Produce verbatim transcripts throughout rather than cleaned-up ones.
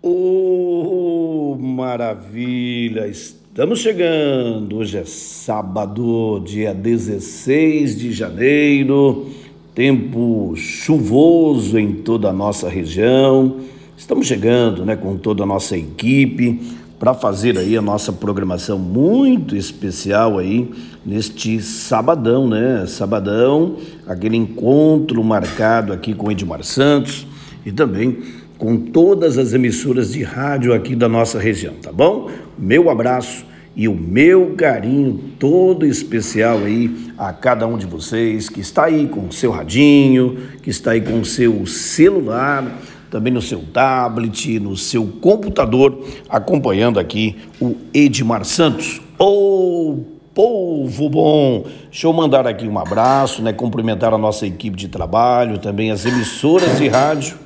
Oh, maravilha! Estamos chegando! Hoje é sábado, dia dezesseis de janeiro, tempo chuvoso em toda a nossa região. Estamos chegando, né, com toda a nossa equipe para fazer aí a nossa programação muito especial aí neste sabadão, né? Sabadão, aquele encontro marcado aqui com Edmar Santos e também com todas as emissoras de rádio aqui da nossa região, tá bom? Meu abraço e o meu carinho todo especial aí a cada um de vocês que está aí com o seu radinho, que está aí com o seu celular, também no seu tablet, no seu computador, acompanhando aqui o Edmar Santos. Ô, povo bom! Deixa eu mandar aqui um abraço, né? Cumprimentar a nossa equipe de trabalho, também as emissoras de rádio,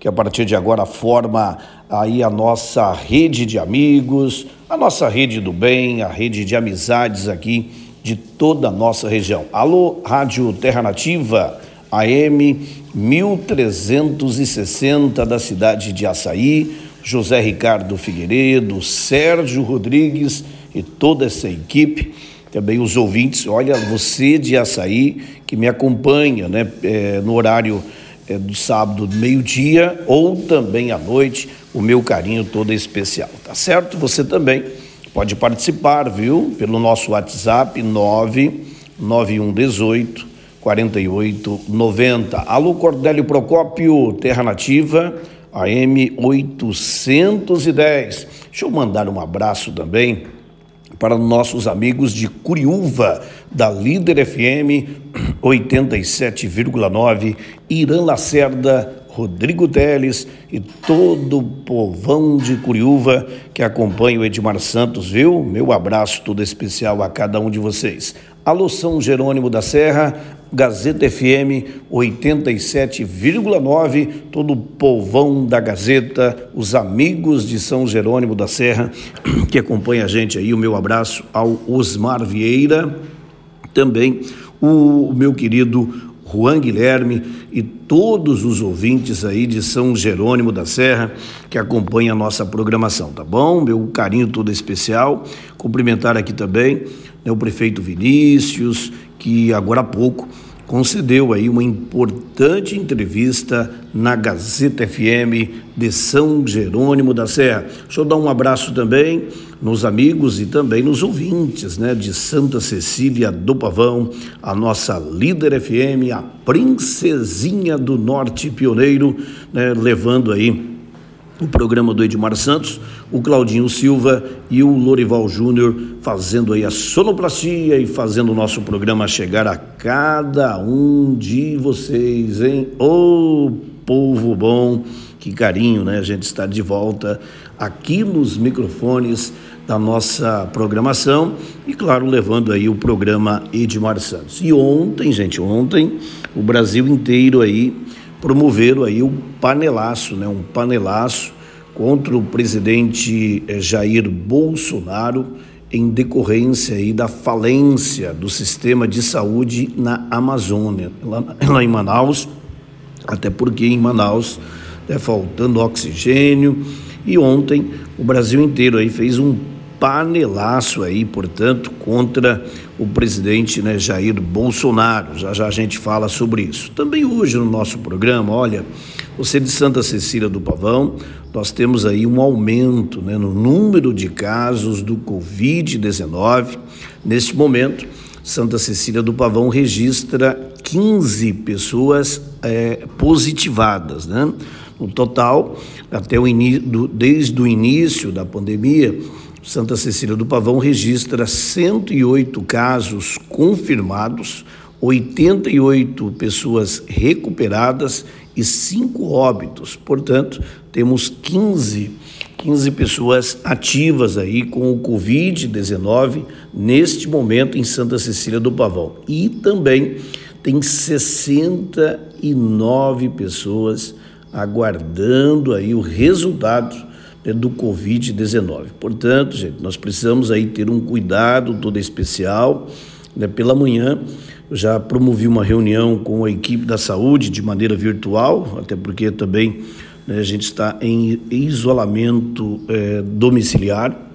que a partir de agora forma aí a nossa rede de amigos, a nossa rede do bem, a rede de amizades aqui de toda a nossa região. Alô, Rádio Terra Nativa, A M mil trezentos e sessenta da cidade de Açaí, José Ricardo Figueiredo, Sérgio Rodrigues e toda essa equipe, também os ouvintes. Olha, você de Açaí que me acompanha, né, é, no horário é, do sábado, meio-dia ou também à noite, o meu carinho todo especial, tá certo? Você também pode participar, viu? Pelo nosso WhatsApp nove nove um um oito quarenta e oito noventa. Alô, Cornélio Procópio, Terra Nativa, A M oitocentos e dez. Deixa eu mandar um abraço também para nossos amigos de Curiúva, da Líder F M oitenta e sete vírgula nove, Irã Lacerda, Rodrigo Teles e todo o povão de Curiúva que acompanha o Edmar Santos, viu? Meu abraço todo especial a cada um de vocês. Alô, São Jerônimo da Serra, Gazeta F M oitenta e sete vírgula nove, todo o povão da Gazeta, os amigos de São Jerônimo da Serra que acompanha a gente aí, o meu abraço ao Osmar Vieira, também o meu querido Juan Guilherme e todos os ouvintes aí de São Jerônimo da Serra que acompanham a nossa programação, tá bom? Meu carinho todo especial. Cumprimentar aqui também, né, o prefeito Vinícius, que agora há pouco concedeu aí uma importante entrevista na Gazeta F M de São Jerônimo da Serra. Deixa eu dar um abraço também nos amigos e também nos ouvintes, né, de Santa Cecília do Pavão, a nossa Líder F M, a princesinha do Norte Pioneiro, né, levando aí o programa do Edmar Santos, o Claudinho Silva e o Lorival Júnior fazendo aí a sonoplastia e fazendo o nosso programa chegar a cada um de vocês, hein? Ô, povo bom, que carinho, né? A gente está de volta aqui nos microfones da nossa programação e, claro, levando aí o programa Edmar Santos. E ontem, gente, ontem, o Brasil inteiro aí promoveram aí um panelaço, né? um panelaço contra o presidente Jair Bolsonaro em decorrência aí da falência do sistema de saúde na Amazônia, lá, lá em Manaus, até porque em Manaus está faltando oxigênio. E ontem o Brasil inteiro aí fez um panelaço aí, portanto, contra o presidente, né, Jair Bolsonaro. Já já a gente fala sobre isso. Também hoje no nosso programa, olha, você de Santa Cecília do Pavão, nós temos aí um aumento, né, no número de casos do covid dezenove. Neste momento, Santa Cecília do Pavão registra quinze pessoas é, positivadas, né? No total, até o in... do... desde o início da pandemia, Santa Cecília do Pavão registra cento e oito casos confirmados, oitenta e oito pessoas recuperadas e cinco óbitos. Portanto, temos quinze, quinze pessoas ativas aí com o covid dezenove neste momento em Santa Cecília do Pavão. E também tem sessenta e nove pessoas aguardando aí o resultado do covid dezenove. Portanto, gente, nós precisamos aí ter um cuidado todo especial, né? Pela manhã, eu já promovi uma reunião com a equipe da saúde de maneira virtual, até porque também né? A gente está em isolamento eh, domiciliar,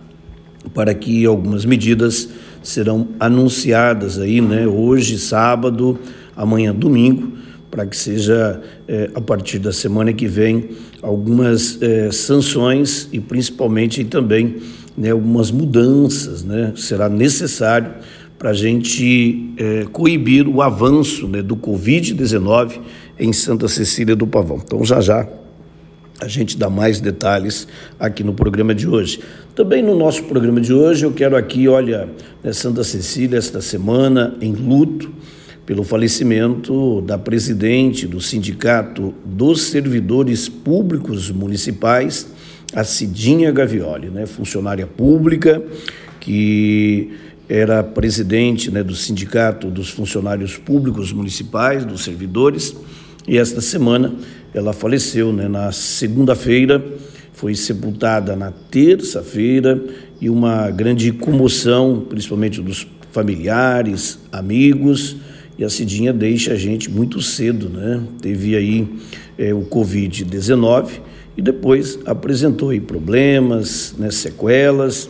para que algumas medidas serão anunciadas aí, né? Hoje, sábado, amanhã, domingo, para que seja, eh, a partir da semana que vem, algumas eh, sanções e principalmente também, né, algumas mudanças, né? Será necessário para a gente eh, coibir o avanço, né, do covid dezenove em Santa Cecília do Pavão. Então, já já a gente dá mais detalhes aqui no programa de hoje. Também no nosso programa de hoje eu quero aqui, olha, né, Santa Cecília esta semana em luto pelo falecimento da presidente do Sindicato dos Servidores Públicos Municipais, a Cidinha Gavioli, né, funcionária pública que era presidente, né, do Sindicato dos Funcionários Públicos Municipais, dos servidores, e esta semana ela faleceu, né, na segunda-feira, foi sepultada na terça-feira, e uma grande comoção, principalmente dos familiares, amigos, e a Cidinha deixa a gente muito cedo, né? Teve aí é, o covid dezenove e depois apresentou aí problemas, né, sequelas,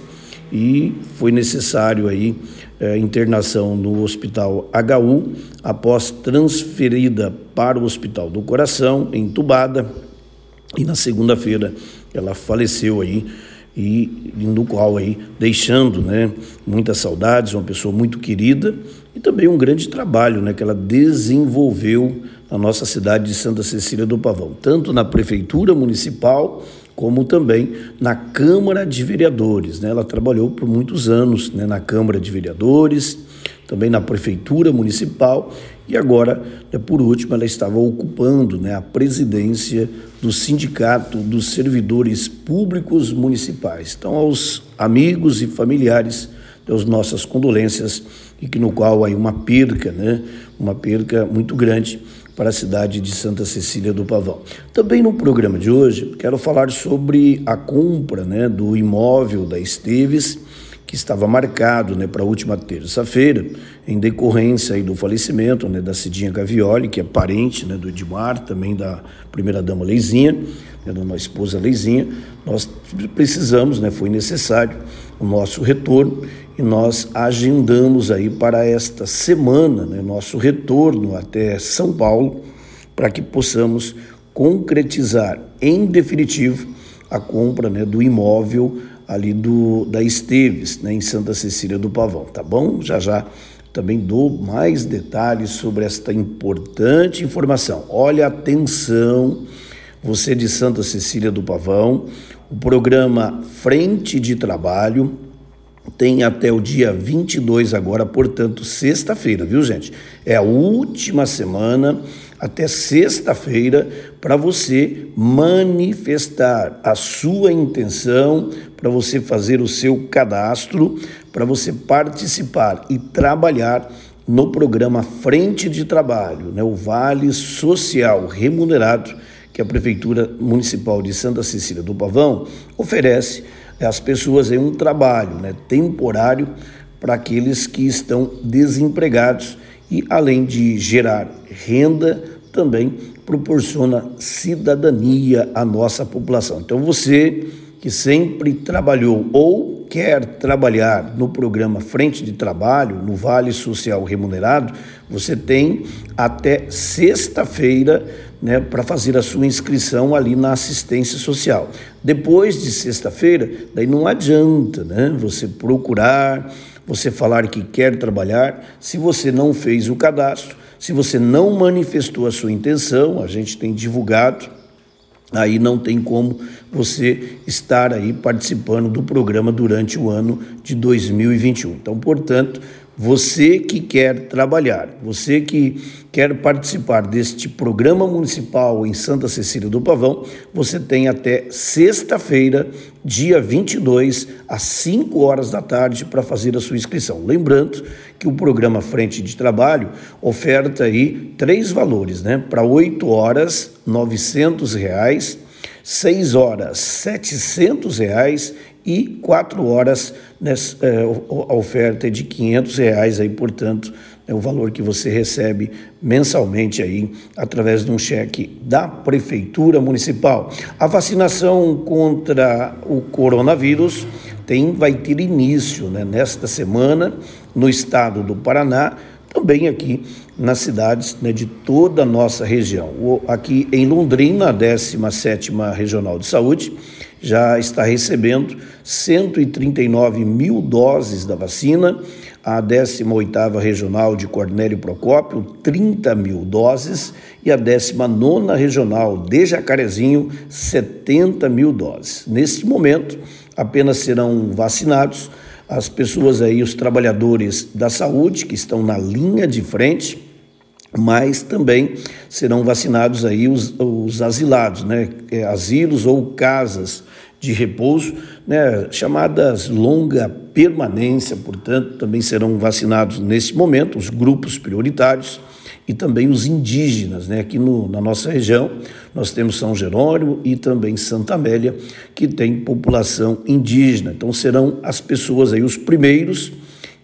e foi necessário aí é, internação no Hospital agá u, após transferida para o Hospital do Coração, entubada, e na segunda-feira ela faleceu aí, e no qual aí, deixando, né, muitas saudades, uma pessoa muito querida, e também um grande trabalho, né, que ela desenvolveu na nossa cidade de Santa Cecília do Pavão, tanto na Prefeitura Municipal, como também na Câmara de Vereadores, né? Ela trabalhou por muitos anos, né, na Câmara de Vereadores, também na Prefeitura Municipal, e agora, né, por último, ela estava ocupando, né, a presidência do Sindicato dos Servidores Públicos Municipais. Então, aos amigos e familiares, as nossas condolências, e que no qual aí uma perca, né, uma perca muito grande para a cidade de Santa Cecília do Pavão. Também no programa de hoje quero falar sobre a compra, né, do imóvel da Esteves, que estava marcado, né, para a última terça-feira, em decorrência aí do falecimento, né, da Cidinha Gavioli, que é parente, né, do Edmar, também da primeira-dama Leizinha, né, da nossa esposa Leizinha. Nós precisamos, né, foi necessário o nosso retorno, e nós agendamos aí para esta semana, né, nosso retorno até São Paulo, para que possamos concretizar em definitivo a compra, né, do imóvel ali do, da Esteves, né, em Santa Cecília do Pavão, tá bom? Já já também dou mais detalhes sobre esta importante informação. Olha, atenção, você de Santa Cecília do Pavão, o programa Frente de Trabalho tem até o dia vinte e dois agora, portanto, sexta-feira, viu, gente? É a última semana, até sexta-feira, para você manifestar a sua intenção, para você fazer o seu cadastro, para você participar e trabalhar no programa Frente de Trabalho, né? O Vale Social Remunerado, que a Prefeitura Municipal de Santa Cecília do Pavão oferece às pessoas aí um trabalho, né, temporário, para aqueles que estão desempregados, e além de gerar renda, também proporciona cidadania à nossa população. Então, você que sempre trabalhou ou quer trabalhar no programa Frente de Trabalho, no Vale Social Remunerado, você tem até sexta-feira, né, para fazer a sua inscrição ali na assistência social. Depois de sexta-feira, daí não adianta, né, você procurar, você falar que quer trabalhar, se você não fez o cadastro, se você não manifestou a sua intenção, a gente tem divulgado, aí não tem como você estar aí participando do programa durante o ano de dois mil e vinte e um. Então, portanto, você que quer trabalhar, você que quer participar deste programa municipal em Santa Cecília do Pavão, você tem até sexta-feira, dia vinte e dois, às cinco horas da tarde, para fazer a sua inscrição. Lembrando que o programa Frente de Trabalho oferta aí três valores, né? Para oito horas, novecentos reais, seis horas, setecentos reais, e quatro horas, né, a oferta é de quinhentos reais aí, portanto, é o valor que você recebe mensalmente aí através de um cheque da Prefeitura Municipal. A vacinação contra o coronavírus tem, vai ter início, né, nesta semana no estado do Paraná, também aqui nas cidades, né, de toda a nossa região. O, aqui em Londrina, a décima sétima Regional de Saúde já está recebendo cento e trinta e nove mil doses da vacina, a décima oitava Regional de Cornélio Procópio, trinta mil doses, e a décima nona Regional de Jacarezinho, setenta mil doses. Neste momento, apenas serão vacinados as pessoas aí, os trabalhadores da saúde, que estão na linha de frente, mas também serão vacinados aí os, os asilados, né? Asilos ou casas de repouso, né? Chamadas longa permanência, portanto, também serão vacinados neste momento os grupos prioritários e também os indígenas, né? Aqui no, na nossa região, nós temos São Jerônimo e também Santa Amélia, que tem população indígena. Então, serão as pessoas aí, os primeiros,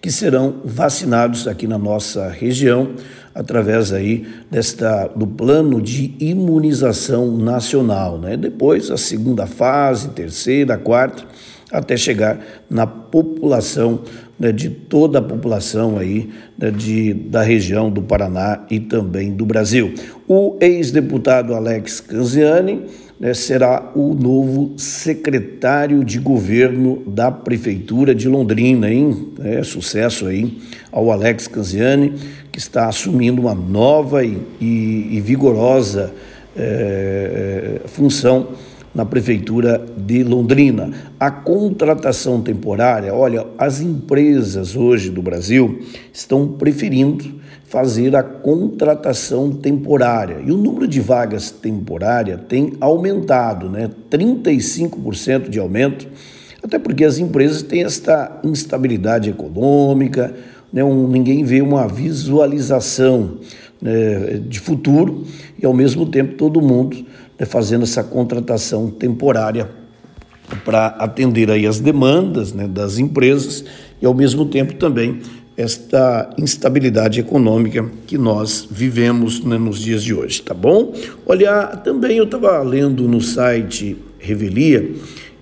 que serão vacinados aqui na nossa região, através aí desta, do plano de imunização nacional, né? Depois, a segunda fase, terceira, quarta, até chegar na população, né, de toda a população aí, né, de, da região do Paraná e também do Brasil. O ex-deputado Alex Canziani, né, será o novo secretário de governo da Prefeitura de Londrina, hein? É, sucesso aí ao Alex Canziani, que está assumindo uma nova e, e, e vigorosa é, função na Prefeitura de Londrina. A contratação temporária, olha, as empresas hoje do Brasil estão preferindo fazer a contratação temporária. E o número de vagas temporárias tem aumentado, né? trinta e cinco por cento de aumento, até porque as empresas têm esta instabilidade econômica, né? um, ninguém vê uma visualização, né, de futuro, e ao mesmo tempo todo mundo, né, fazendo essa contratação temporária para atender aí as demandas, né, das empresas, e ao mesmo tempo também esta instabilidade econômica que nós vivemos, né, nos dias de hoje, tá bom? Olha, também eu estava lendo no site Revelia,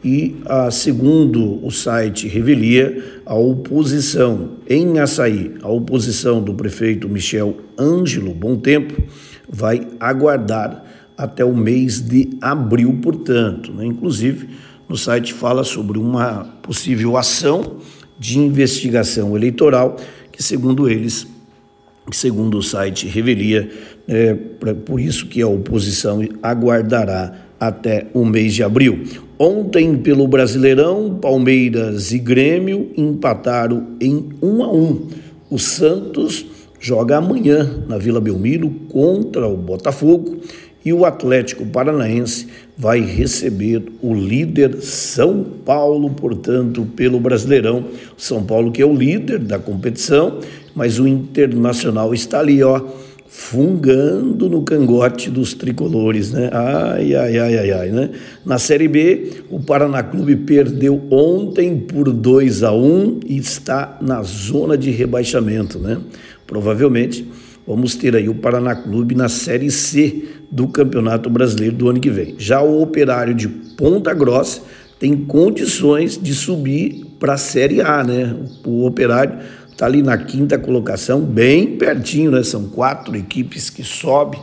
e a, segundo o site Revelia, a oposição em Açaí, a oposição do prefeito Michel Ângelo Bom Tempo, vai aguardar até o mês de abril, portanto, né? Inclusive, no site fala sobre uma possível ação de investigação eleitoral, que segundo eles, segundo o site Revelia, é, pra, por isso que a oposição aguardará até o mês de abril. Ontem, pelo Brasileirão, Palmeiras e Grêmio empataram em um a um. O Santos joga amanhã na Vila Belmiro contra o Botafogo, e o Atlético Paranaense vai receber o líder São Paulo, portanto, pelo Brasileirão. São Paulo que é o líder da competição, mas o Internacional está ali, ó, fungando no cangote dos tricolores, né? Ai, ai, ai, ai, ai, né? Na Série B, o Paraná Clube perdeu ontem por dois a um e está na zona de rebaixamento, né? Provavelmente vamos ter aí o Paraná Clube na Série C do Campeonato Brasileiro do ano que vem. Já o Operário de Ponta Grossa tem condições de subir para a Série A, né? O Operário está ali na quinta colocação, bem pertinho, né? São quatro equipes que sobem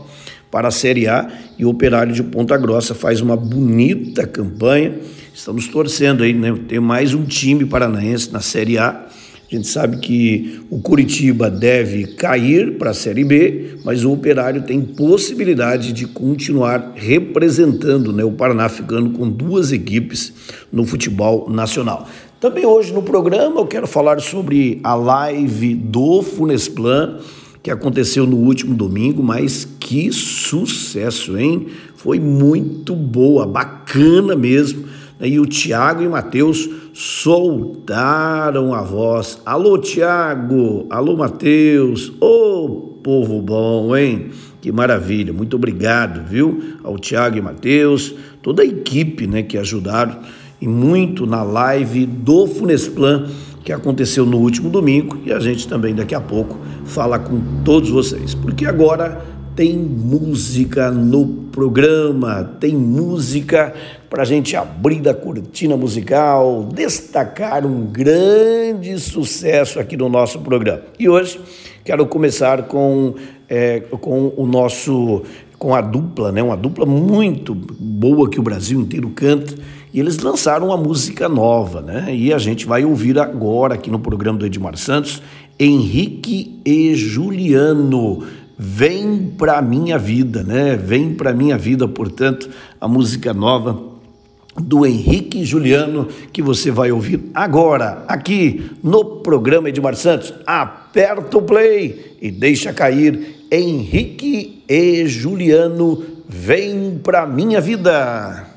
para a Série A, e o Operário de Ponta Grossa faz uma bonita campanha. Estamos torcendo aí, né? Ter mais um time paranaense na Série A. A gente sabe que o Curitiba deve cair para a Série B, mas o Operário tem possibilidade de continuar representando, né, o Paraná, ficando com duas equipes no futebol nacional. Também hoje no programa eu quero falar sobre a live do Funesplan, que aconteceu no último domingo, mas que sucesso, hein? Foi muito boa, bacana mesmo. E o Thiago e Matheus soltaram a voz. Alô, Thiago! Alô, Matheus! Ô, povo bom, hein? Que maravilha! Muito obrigado, viu? Ao Thiago e Matheus, toda a equipe, né, que ajudaram e muito na live do Funesplan, que aconteceu no último domingo, e a gente também daqui a pouco fala com todos vocês, porque agora tem música no programa, tem música para a gente abrir da cortina musical, destacar um grande sucesso aqui no nosso programa. E hoje quero começar com, é, com o nosso... com a dupla, né? Uma dupla muito boa que o Brasil inteiro canta, e eles lançaram uma música nova, né? E a gente vai ouvir agora aqui no programa do Edmar Santos, Henrique e Juliano, Vem Pra Minha Vida, né? Vem Pra Minha Vida, portanto, a música nova do Henrique e Juliano, que você vai ouvir agora, aqui no programa Edmar Santos. Aperta o play e deixa cair Henrique e Juliano, Vem Pra Minha Vida.